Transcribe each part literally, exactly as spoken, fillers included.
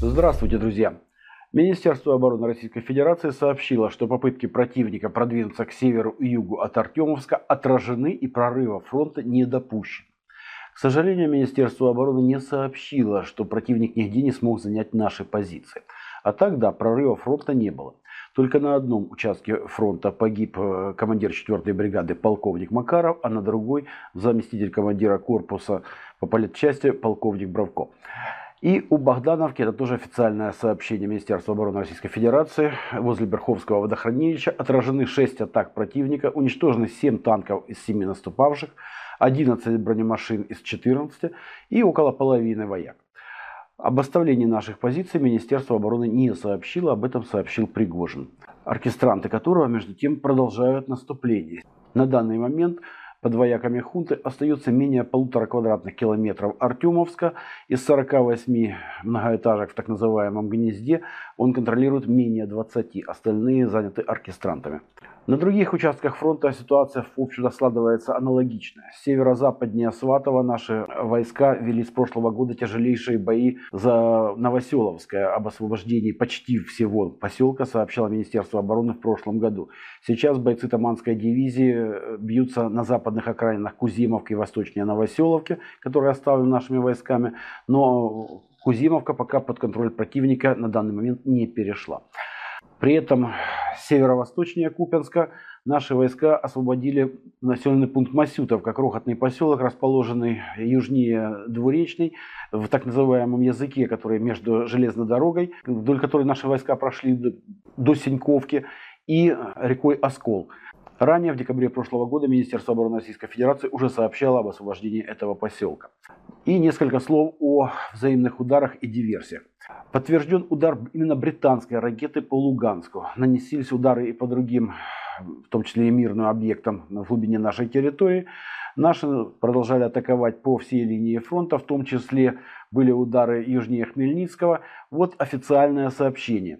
Здравствуйте, друзья! Министерство обороны Российской Федерации сообщило, что попытки противника продвинуться к северу и югу от Артемовска отражены и прорыва фронта не допущено. К сожалению, Министерство обороны не сообщило, что противник нигде не смог занять наши позиции. А тогда прорыва фронта не было. Только на одном участке фронта погиб командир четвёртой бригады полковник Макаров, а на другой заместитель командира корпуса по политчасти полковник Бровко. И у Богдановки, это тоже официальное сообщение Министерства обороны Российской Федерации, возле Берховского водохранилища отражены шесть атак противника, уничтожены семь танков из семи наступавших, одиннадцать бронемашин из четырнадцати и около половины вояк. Об оставлении наших позиций Министерство обороны не сообщило, об этом сообщил Пригожин, оркестранты которого, между тем, продолжают наступление. На данный момент под вояками хунты остается менее полутора квадратных километров Артемовска. Из сорока восьми многоэтажек в так называемом гнезде он контролирует менее двадцати, остальные заняты оркестрантами. На других участках фронта ситуация, в общем-то, складывается аналогично. С северо-западнее Сватово наши войска вели с прошлого года тяжелейшие бои за Новоселовское. Об освобождении почти всего поселка сообщало Министерство обороны в прошлом году. Сейчас бойцы Таманской дивизии бьются на западных окраинах Кузимовки и восточнее Новоселовки, которые оставлены нашими войсками. Но Кузимовка пока под контроль противника на данный момент не перешла. При этом северо-восточнее Купенска наши войска освободили населенный пункт Масютов, как крохотный поселок, расположенный южнее Двуречный, в так называемом языке, который между железной дорогой, вдоль которой наши войска прошли до Сеньковки, и рекой Оскол. Ранее, в декабре прошлого года, Министерство обороны Российской Федерации уже сообщало об освобождении этого поселка. И несколько слов о взаимных ударах и диверсиях. Подтвержден удар именно британской ракеты по Луганску. Нанеслись удары и по другим, в том числе и мирным объектам на глубине нашей территории. Наши продолжали атаковать по всей линии фронта, в том числе были удары южнее Хмельницкого. Вот официальное сообщение.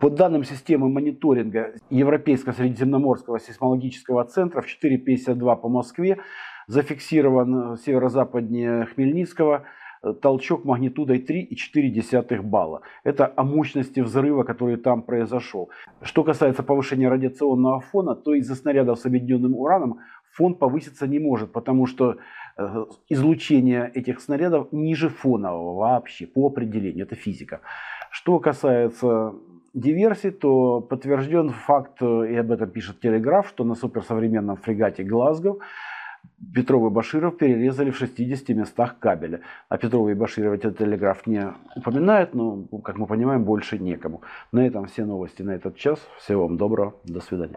По данным системы мониторинга Европейского средиземноморского сейсмологического центра в четыре пятьдесят два по Москве зафиксирован северо-западнее Хмельницкого толчок магнитудой три и четыре десятых балла. Это о мощности взрыва, который там произошел. Что касается повышения радиационного фона, то из-за снарядов с объединенным ураном фон повыситься не может, потому что излучение этих снарядов ниже фонового вообще, по определению, это физика. Что касается диверсий, то подтвержден факт, и об этом пишет Телеграф, что на суперсовременном фрегате «Глазго» Петров и Баширов перерезали в шестидесяти местах кабеля. А Петрова и Баширова Телеграф не упоминает, но, как мы понимаем, больше некому. На этом все новости на этот час. Всего вам доброго. До свидания.